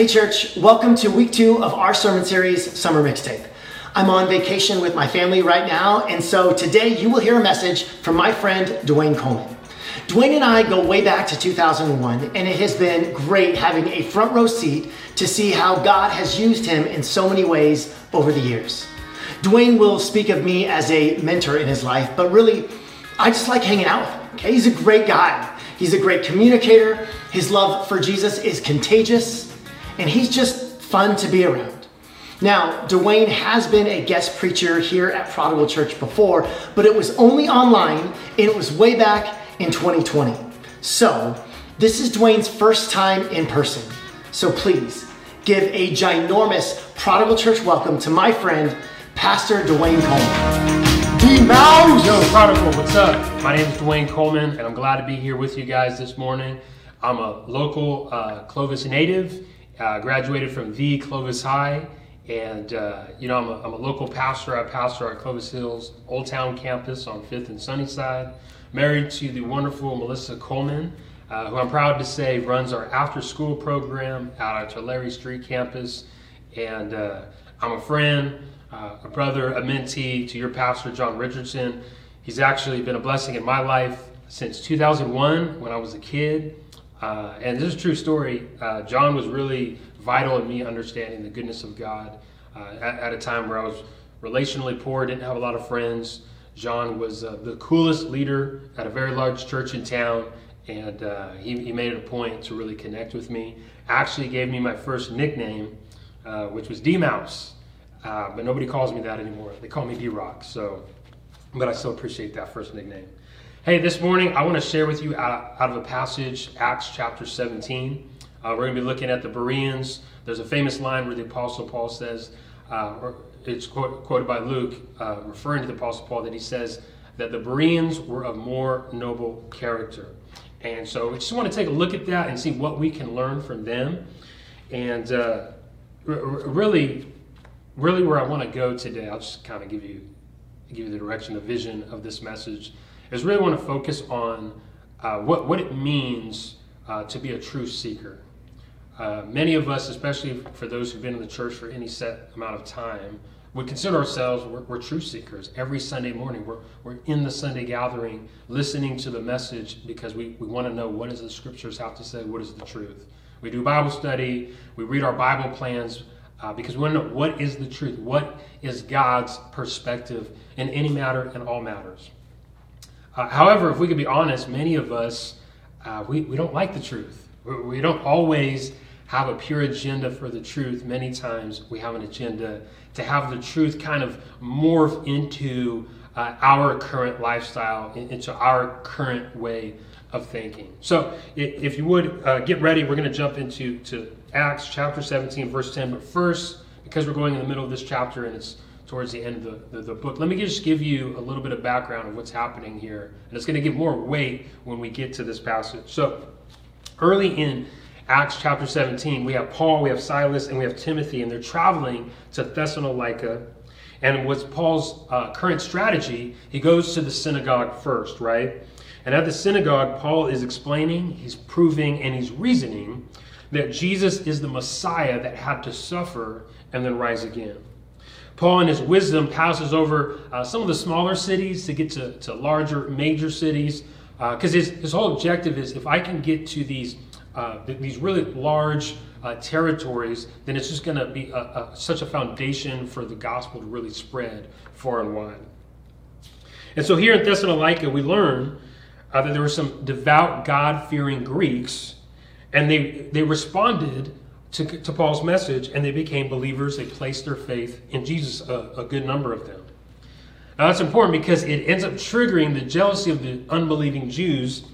Hey church, welcome to week 2 of our sermon series, Summer Mixtape. I'm on vacation with my family right now, and so today you will hear a message from my friend, Dwayne Coleman. Dwayne and I go way back to 2001, and it has been great having a front row seat to see how God has used him in so many ways over the years. Dwayne will speak of me as a mentor in his life, but really, I just like hanging out with him, okay? He's a great guy. He's a great communicator. His love for Jesus is contagious. And he's just fun to be around. Now, Dwayne has been a guest preacher here at Prodigal Church before, but it was only online, and it was way back in 2020. So, this is Dwayne's first time in person. So please, give a ginormous Prodigal Church welcome to my friend, Pastor Dwayne Coleman. Yo, Prodigal, what's up? My name is Dwayne Coleman, and I'm glad to be here with you guys this morning. I'm a local Clovis native. Graduated from the Clovis High, and I'm a local pastor. I pastor at Clovis Hills Old Town campus on 5th and Sunnyside. Married to the wonderful Melissa Coleman, who I'm proud to say runs our after-school program out at Tulare Street campus. And I'm a friend, a brother, a mentee to your pastor, John Richardson. He's actually been a blessing in my life since 2001 when I was a kid. And this is a true story. John was really vital in me understanding the goodness of God at a time where I was relationally poor, didn't have a lot of friends. John was the coolest leader at a very large church in town, and he made it a point to really connect with me. Actually gave me my first nickname, which was D-Mouse, but nobody calls me that anymore. They call me D-Rock, but I still appreciate that first nickname. Hey, this morning I want to share with you out of a passage, Acts chapter 17. We're going to be looking at the Bereans. There's a famous line where the Apostle Paul says, it's quoted by Luke, referring to the Apostle Paul, that he says that the Bereans were of more noble character. And so we just want to take a look at that and see what we can learn from them. And really where I want to go today, I'll just kind of give you the direction, the vision of this message. I just really want to focus on what it means to be a true seeker. Many of us, especially for those who've been in the church for any set amount of time, would consider ourselves we're true seekers. Every Sunday morning, we're in the Sunday gathering, listening to the message because we want to know what does the scriptures have to say, what is the truth. We do Bible study, we read our Bible plans because we want to know what is the truth, what is God's perspective in any matter and all matters. However, if we could be honest, many of us, we don't like the truth. We don't always have a pure agenda for the truth. Many times we have an agenda to have the truth kind of morph into our current lifestyle, into our current way of thinking. So if you would, get ready. We're going to jump into Acts chapter 17, verse 10. But first, because we're going in the middle of this chapter and it's towards the end of the book. Let me just give you a little bit of background of what's happening here. And it's going to give more weight when we get to this passage. So early in Acts chapter 17, we have Paul, we have Silas, and we have Timothy, and they're traveling to Thessalonica. And what's Paul's current strategy? He goes to the synagogue first, right? And at the synagogue, Paul is explaining, he's proving, and he's reasoning that Jesus is the Messiah that had to suffer and then rise again. Paul, in his wisdom, passes over some of the smaller cities to get to larger, major cities, because his whole objective is if I can get to these really large territories, then it's just going to be such a foundation for the gospel to really spread far and wide. And so here in Thessalonica, we learn that there were some devout, God-fearing Greeks, and they responded to Paul's message, and they became believers. They placed their faith in Jesus, a good number of them. Now that's important because it ends up triggering the jealousy of the unbelieving Jews,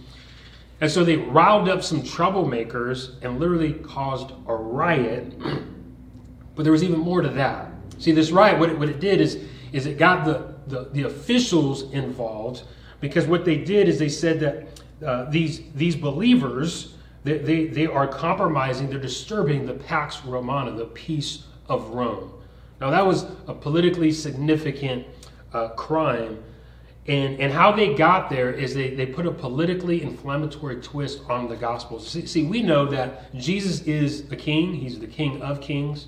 and so they riled up some troublemakers and literally caused a riot. But there was even more to that. See, this riot, what it did is it got the officials involved, because what they did is they said that these believers, They are compromising, they're disturbing the Pax Romana, the peace of Rome. Now that was a politically significant crime, And how they got there is they put a politically inflammatory twist on the Gospels. See, we know that Jesus is a king. He's the King of Kings.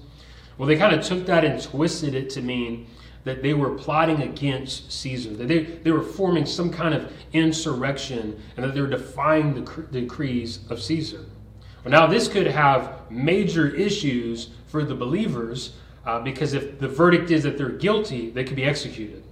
Well, they kind of took that and twisted it to mean that they were plotting against Caesar, that they were forming some kind of insurrection, and that they were defying the decrees of Caesar. Well, now this could have major issues for the believers because if the verdict is that they're guilty, they could be executed.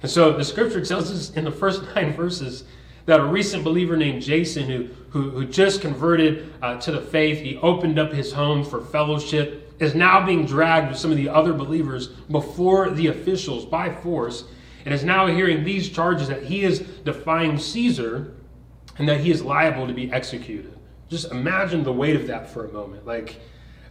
And so the scripture tells us in the first 9 verses that a recent believer named Jason, who just converted to the faith, he opened up his home for fellowship, is now being dragged with some of the other believers before the officials by force, and is now hearing these charges that he is defying Caesar and that he is liable to be executed. Just imagine the weight of that for a moment. Like,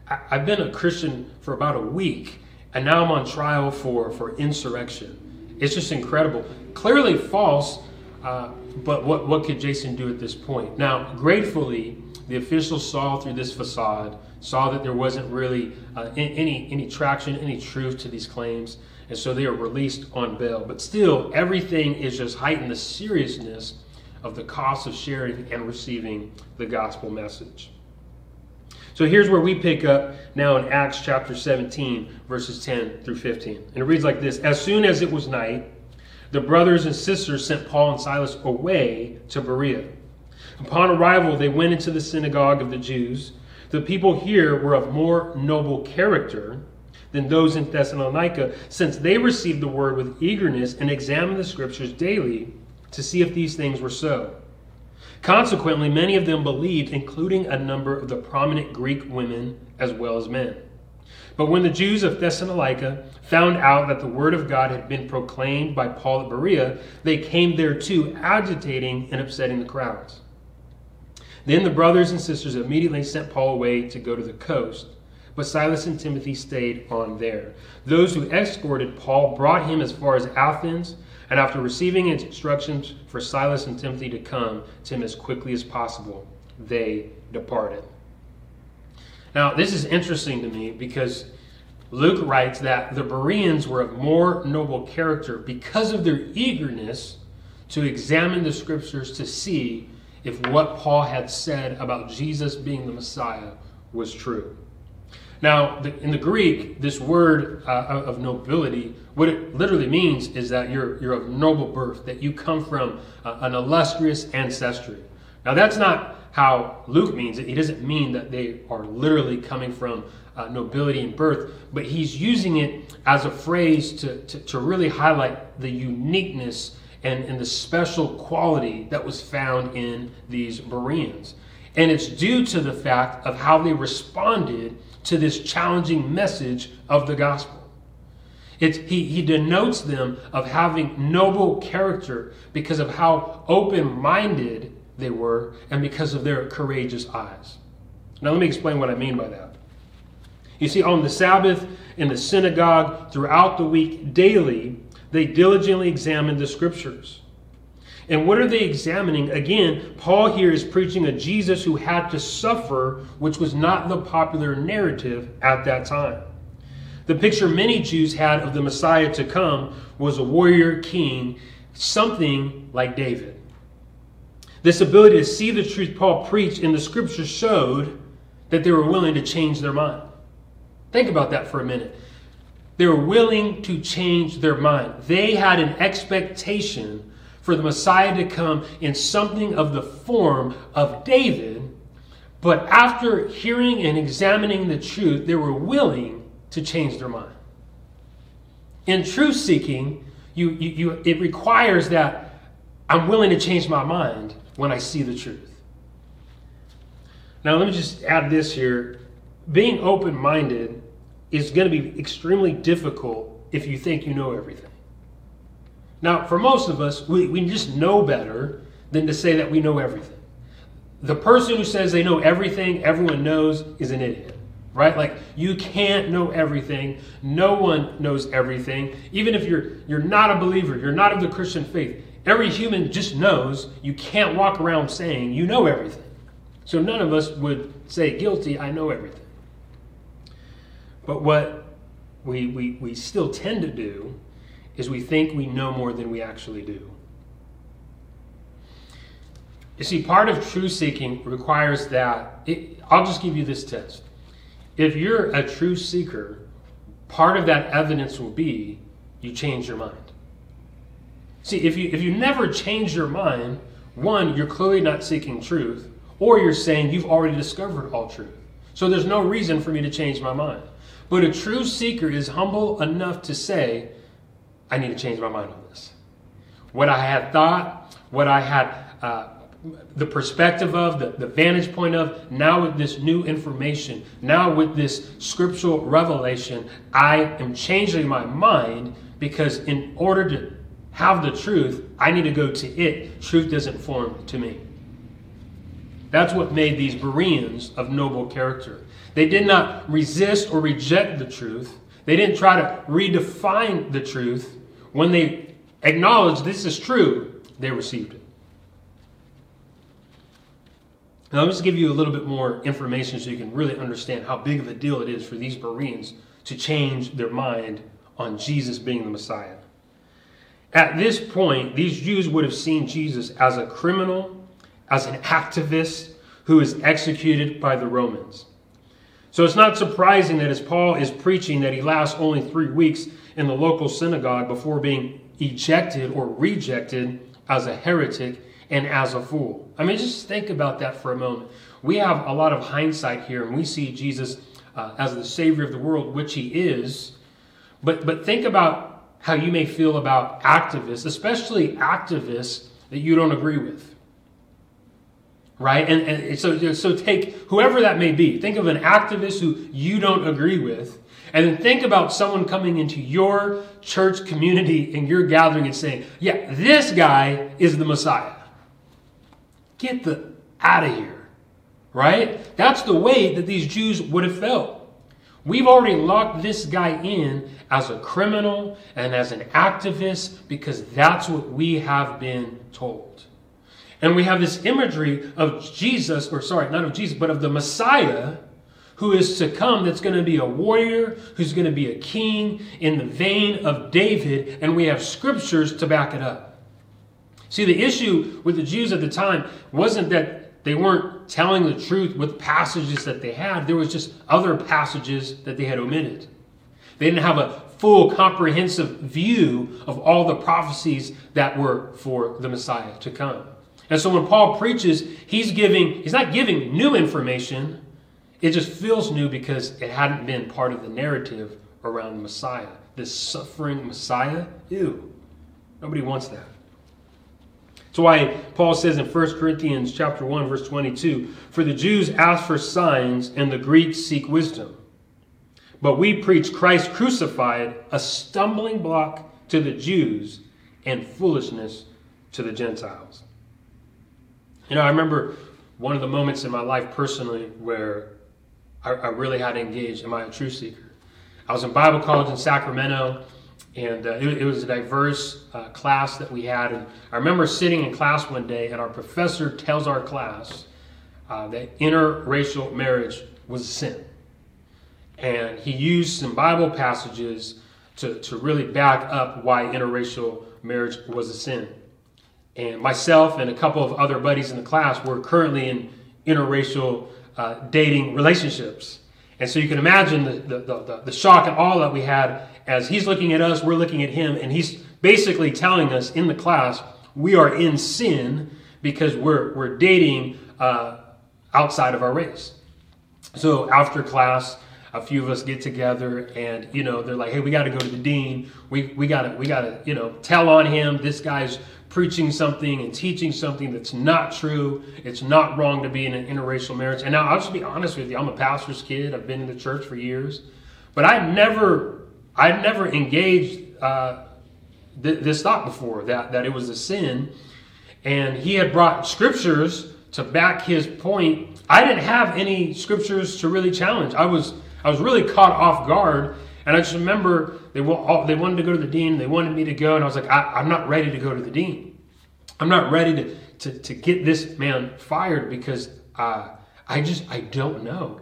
I've been a Christian for about a week, and now I'm on trial for insurrection. It's just incredible. Clearly false, but what could Jason do at this point? Now, gratefully, the officials saw through this facade, saw that there wasn't really any traction, any truth to these claims, and so they are released on bail. But still, everything is just heightened the seriousness of the cost of sharing and receiving the gospel message. So here's where we pick up now in Acts chapter 17, verses 10 through 15. And it reads like this. As soon as it was night, the brothers and sisters sent Paul and Silas away to Berea. Upon arrival, they went into the synagogue of the Jews. The people here were of more noble character than those in Thessalonica, since they received the word with eagerness and examined the scriptures daily to see if these things were so. Consequently, many of them believed, including a number of the prominent Greek women as well as men. But when the Jews of Thessalonica found out that the word of God had been proclaimed by Paul at Berea, they came there too, agitating and upsetting the crowds. Then the brothers and sisters immediately sent Paul away to go to the coast, but Silas and Timothy stayed on there. Those who escorted Paul brought him as far as Athens, and after receiving instructions for Silas and Timothy to come to him as quickly as possible, they departed. Now, this is interesting to me because Luke writes that the Bereans were of more noble character because of their eagerness to examine the scriptures to see if what Paul had said about Jesus being the Messiah was true. Now, in the Greek, this word of nobility, what it literally means is that you're of noble birth, that you come from an illustrious ancestry. Now, that's not how Luke means it. He doesn't mean that they are literally coming from nobility and birth, but he's using it as a phrase to really highlight the uniqueness and the special quality that was found in these Bereans. And it's due to the fact of how they responded to this challenging message of the gospel. He denotes them of having noble character because of how open-minded they were and because of their courageous eyes. Now let me explain what I mean by that. You see, on the Sabbath, in the synagogue, throughout the week, daily, they diligently examined the scriptures. And what are they examining? Again, Paul here is preaching a Jesus who had to suffer, which was not the popular narrative at that time. The picture many Jews had of the Messiah to come was a warrior king, something like David. This ability to see the truth Paul preached in the scripture showed that they were willing to change their mind. Think about that for a minute. They were willing to change their mind. They had an expectation for the Messiah to come in something of the form of David, but after hearing and examining the truth, they were willing to change their mind. In truth-seeking, it requires that I'm willing to change my mind when I see the truth. Now, let me just add this here. Being open-minded is going to be extremely difficult if you think you know everything. Now, for most of us, we just know better than to say that we know everything. The person who says they know everything, everyone knows, is an idiot, right? Like, you can't know everything. No one knows everything. Even if you're not a believer, you're not of the Christian faith, every human just knows. You can't walk around saying you know everything. So none of us would say, guilty, I know everything. But what we still tend to do is we think we know more than we actually do. You see, part of truth seeking requires that. I'll just give you this test. If you're a truth seeker, part of that evidence will be you change your mind. See, if you never change your mind, one, you're clearly not seeking truth, or you're saying you've already discovered all truth. So there's no reason for me to change my mind. But a true seeker is humble enough to say, I need to change my mind on this. What I had thought, what I had the perspective of, the vantage point of, now with this new information, now with this scriptural revelation, I am changing my mind, because in order to have the truth, I need to go to it. Truth doesn't form to me. That's what made these Bereans of noble character. They did not resist or reject the truth. They didn't try to redefine the truth. When they acknowledged this is true, they received it. Now, I'll just give you a little bit more information so you can really understand how big of a deal it is for these Bereans to change their mind on Jesus being the Messiah. At this point, these Jews would have seen Jesus as a criminal, as an activist who is executed by the Romans. So it's not surprising that as Paul is preaching that he lasts only 3 weeks in the local synagogue before being ejected or rejected as a heretic and as a fool. I mean, just think about that for a moment. We have a lot of hindsight here, and we see Jesus as the Savior of the world, which he is. But think about how you may feel about activists, especially activists that you don't agree with. Right? And so take whoever that may be. Think of an activist who you don't agree with. And then think about someone coming into your church community and your gathering and saying, yeah, this guy is the Messiah. Get the out of here. Right? That's the way that these Jews would have felt. We've already locked this guy in as a criminal and as an activist because that's what we have been told. And we have this imagery of Jesus, or sorry, not of Jesus, but of the Messiah who is to come, that's going to be a warrior, who's going to be a king in the vein of David, and we have scriptures to back it up. See, the issue with the Jews at the time wasn't that they weren't telling the truth with passages that they had. There was just other passages that they had omitted. They didn't have a full comprehensive view of all the prophecies that were for the Messiah to come. And so when Paul preaches, he's not giving new information. It just feels new because it hadn't been part of the narrative around Messiah. This suffering Messiah, ew, nobody wants that. That's why Paul says in 1 Corinthians chapter 1, verse 22, for the Jews ask for signs and the Greeks seek wisdom. But we preach Christ crucified, a stumbling block to the Jews and foolishness to the Gentiles. You know, I remember one of the moments in my life personally where I really had to engage, am I a truth seeker? I was in Bible college in Sacramento, and it was a diverse class that we had. And I remember sitting in class one day, and our professor tells our class that interracial marriage was a sin. And he used some Bible passages to really back up why interracial marriage was a sin. And myself and a couple of other buddies in the class were currently in interracial dating relationships. And so you can imagine the shock and awe that we had as he's looking at us, we're looking at him, and he's basically telling us in the class, we are in sin because we're dating outside of our race. So after class, a few of us get together, and you know, they're like, hey, we got to go to the dean. We gotta you know, tell on him. This guy's preaching something and teaching something that's not true. It's not wrong to be in an interracial marriage. And now I'll just be honest with you. I'm a pastor's kid. I've been in the church for years, but I've never engaged this thought before that it was a sin. And he had brought scriptures to back his point. I didn't have any scriptures to really challenge. I was really caught off guard. And I just remember they wanted to go to the dean. They wanted me to go. And I was like, I'm not ready to go to the dean. I'm not ready to get this man fired because I don't know.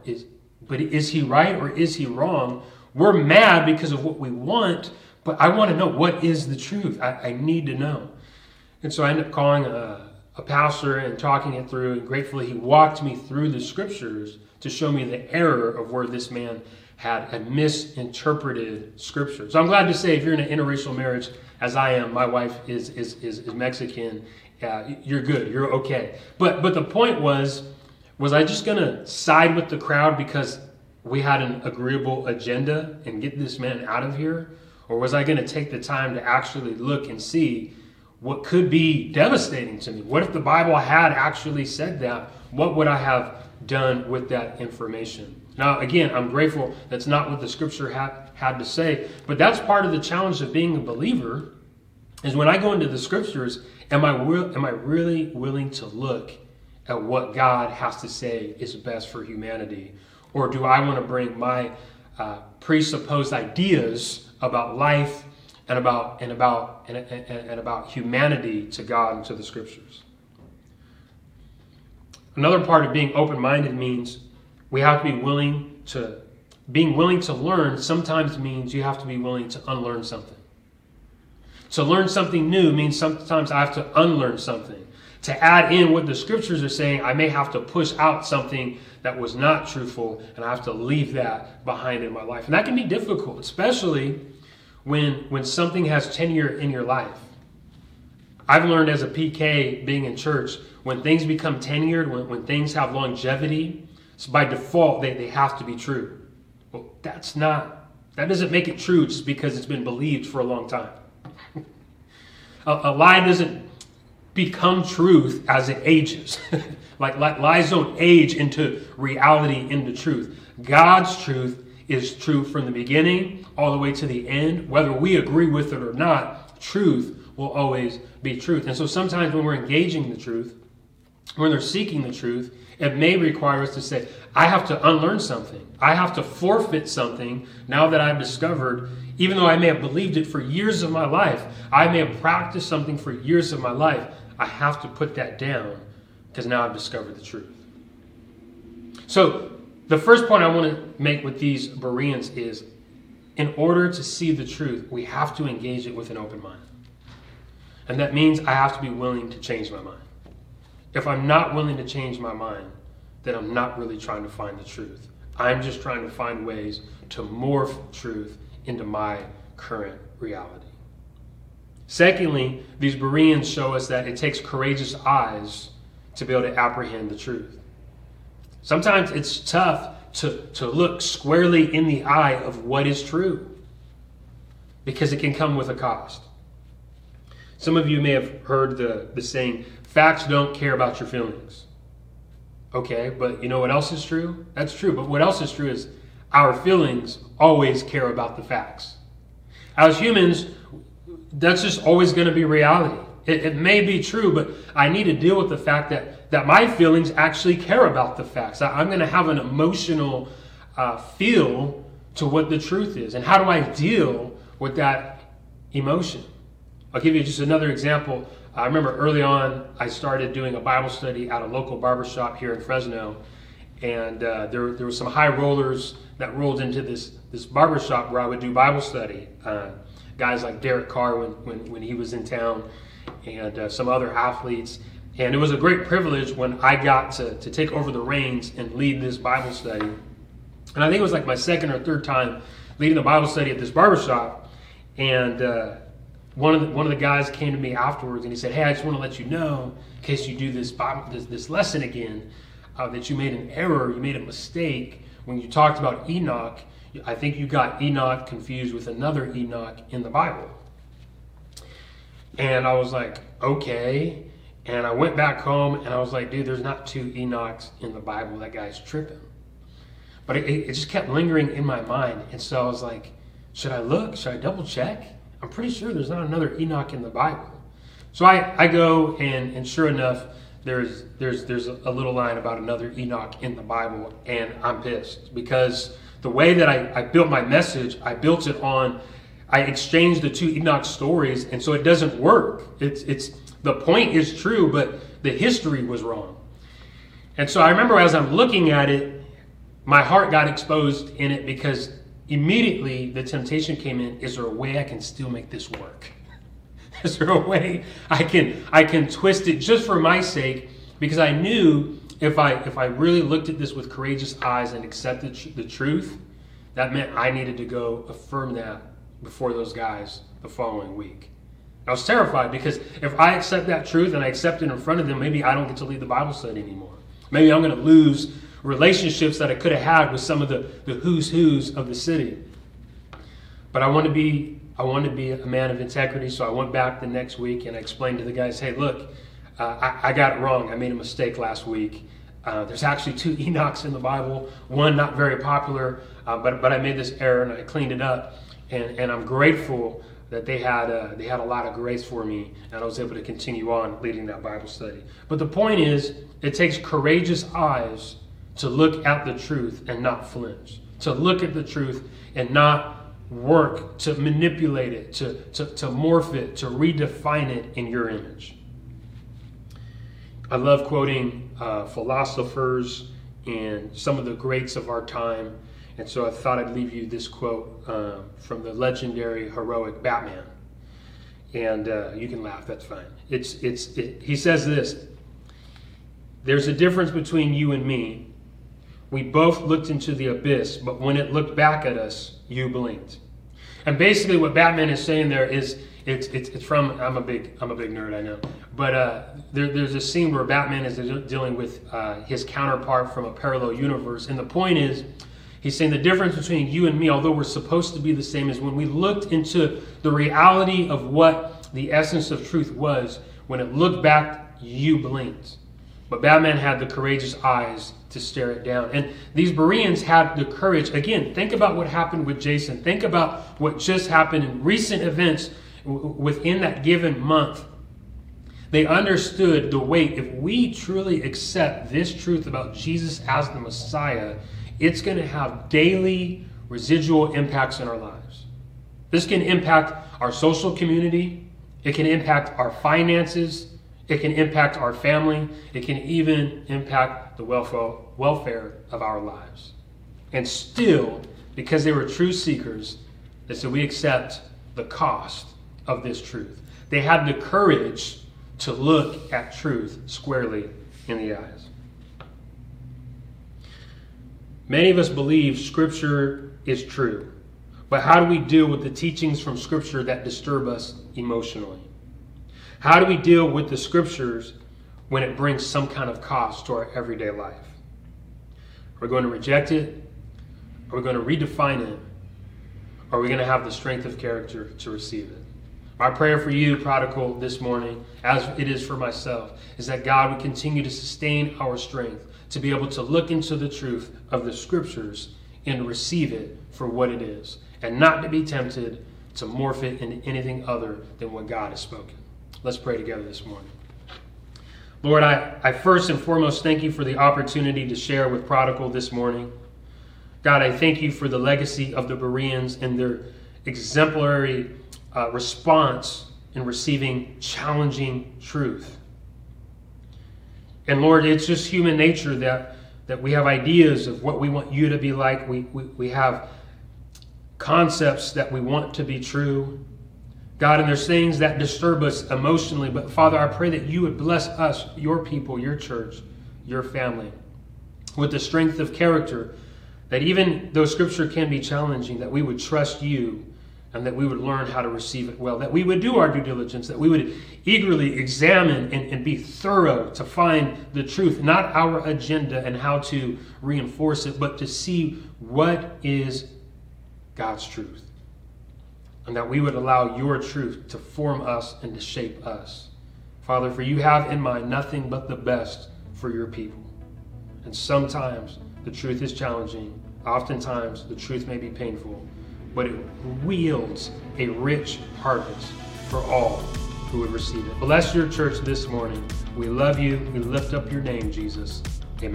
But is he right or is he wrong? We're mad because of what we want, but I want to know what is the truth. I need to know. And so I ended up calling a pastor and talking it through, and gratefully he walked me through the scriptures to show me the error of where this man had a misinterpreted scripture. So I'm glad to say, if you're in an interracial marriage, as I am, my wife is Mexican, you're good, you're okay. But the point was I just going to side with the crowd because we had an agreeable agenda and get this man out of here? Or was I going to take the time to actually look and see what could be devastating to me? What if the Bible had actually said that? What would I have done with that information? Now, again, I'm grateful that's not what the scripture had to say, but that's part of the challenge of being a believer, is when I go into the scriptures, am I really willing to look at what God has to say is best for humanity? Or do I want to bring my presupposed ideas about life and about humanity to God and to the scriptures? Another part of being open-minded means we have to be willing to, being willing to learn sometimes means you have to be willing to unlearn something. To learn something new means sometimes I have to unlearn something. To add in what the scriptures are saying, I may have to push out something that was not truthful, and I have to leave that behind in my life. And that can be difficult, especially when something has tenure in your life. I've learned as a PK being in church, when things become tenured, when things have longevity, so by default, they have to be true. Well, that doesn't make it true just because it's been believed for a long time. A lie doesn't become truth as it ages. like lies don't age into reality, into truth. God's truth is true from the beginning all the way to the end. Whether we agree with it or not, truth will always be truth. And so sometimes when we're engaging the truth, when they're seeking the truth, it may require us to say, I have to unlearn something. I have to forfeit something now that I've discovered, even though I may have believed it for years of my life, I may have practiced something for years of my life, I have to put that down because now I've discovered the truth. So the first point I want to make with these Bereans is, in order to see the truth, we have to engage it with an open mind. And that means I have to be willing to change my mind. If I'm not willing to change my mind, then I'm not really trying to find the truth. I'm just trying to find ways to morph truth into my current reality. Secondly, these Bereans show us that it takes courageous eyes to be able to apprehend the truth. Sometimes it's tough to look squarely in the eye of what is true, because it can come with a cost. Some of you may have heard the saying, facts don't care about your feelings. Okay, but you know what else is true? That's true, but what else is true is our feelings always care about the facts. As humans, that's just always going to be reality. It may be true, but I need to deal with the fact that my feelings actually care about the facts. I'm going to have an emotional feel to what the truth is. And how do I deal with that emotion? I'll give you just another example. I remember early on, I started doing a Bible study at a local barbershop here in Fresno, and there were some high rollers that rolled into this barbershop where I would do Bible study. Guys like Derek Carr when he was in town, and some other athletes. And it was a great privilege when I got to take over the reins and lead this Bible study. And I think it was like my second or third time leading the Bible study at this barbershop, and One of the guys came to me afterwards and he said, hey, I just want to let you know, in case you do this lesson again, that you made an error, you made a mistake. When you talked about Enoch, I think you got Enoch confused with another Enoch in the Bible. And I was like, okay. And I went back home and I was like, dude, there's not two Enochs in the Bible. That guy's tripping. But it just kept lingering in my mind. And so I was like, should I look? Should I double check? I'm pretty sure there's not another Enoch in the Bible. So I go, and sure enough, there's a little line about another Enoch in the Bible, and I'm pissed because the way that I built my message, I built it on, I exchanged the two Enoch stories, and so it doesn't work. It's the point is true, but the history was wrong. And so I remember as I'm looking at it, my heart got exposed in it because immediately the temptation came in, is there a way I can still make this work? Is there a way I can twist it just for my sake? Because I knew if I really looked at this with courageous eyes and accepted the truth, that meant I needed to go affirm that before those guys the following week. I was terrified because if I accept that truth and I accept it in front of them, maybe I don't get to lead the Bible study anymore. Maybe I'm going to lose relationships that I could have had with some of the who's who's of the city. But I want to be a man of integrity, so I went back the next week and I explained to the guys, hey, look, I got it wrong. I made a mistake last week. There's actually two Enochs in the Bible, one not very popular, but I made this error and I cleaned it up. And I'm grateful that they had a lot of grace for me, and I was able to continue on leading that Bible study. But the point is, it takes courageous eyes to look at the truth and not flinch, to look at the truth and not work to manipulate it, to morph it, to redefine it in your image. I love quoting philosophers and some of the greats of our time. And so I thought I'd leave you this quote from the legendary heroic Batman. And you can laugh, that's fine. He says this: "There's a difference between you and me. We both looked into the abyss, but when it looked back at us, you blinked." And basically what Batman is saying there is, it's from, I'm a big nerd, I know. But there's a scene where Batman is dealing with his counterpart from a parallel universe. And the point is, he's saying the difference between you and me, although we're supposed to be the same, is when we looked into the reality of what the essence of truth was, when it looked back, you blinked. But Batman had the courageous eyes to stare it down. And these Bereans had the courage. Again, think about what happened with Jason. Think about what just happened in recent events within that given month. They understood the weight. If we truly accept this truth about Jesus as the Messiah, it's going to have daily residual impacts in our lives. This can impact our social community. It can impact our finances. It can impact our family. It can even impact the welfare of our lives. And still, because they were true seekers, they said, we accept the cost of this truth. They had the courage to look at truth squarely in the eyes. Many of us believe Scripture is true, but how do we deal with the teachings from Scripture that disturb us emotionally? How do we deal with the Scriptures when it brings some kind of cost to our everyday life? Are we going to reject it? Are we going to redefine it? Are we going to have the strength of character to receive it? My prayer for you, Prodigal, this morning, as it is for myself, is that God would continue to sustain our strength to be able to look into the truth of the Scriptures and receive it for what it is, and not to be tempted to morph it into anything other than what God has spoken. Let's pray together this morning. Lord, I first and foremost thank you for the opportunity to share with Prodigal this morning. God, I thank you for the legacy of the Bereans and their exemplary response in receiving challenging truth. And Lord, it's just human nature that we have ideas of what we want you to be like. We have concepts that we want to be true. God, and there's things that disturb us emotionally. But Father, I pray that you would bless us, your people, your church, your family, with the strength of character, that even though Scripture can be challenging, that we would trust you, and that we would learn how to receive it well, that we would do our due diligence, that we would eagerly examine and be thorough to find the truth, not our agenda and how to reinforce it, but to see what is God's truth, and that we would allow your truth to form us and to shape us. Father, for you have in mind nothing but the best for your people. And sometimes the truth is challenging. Oftentimes the truth may be painful, but it wields a rich harvest for all who would receive it. Bless your church this morning. We love you. We lift up your name, Jesus. Amen.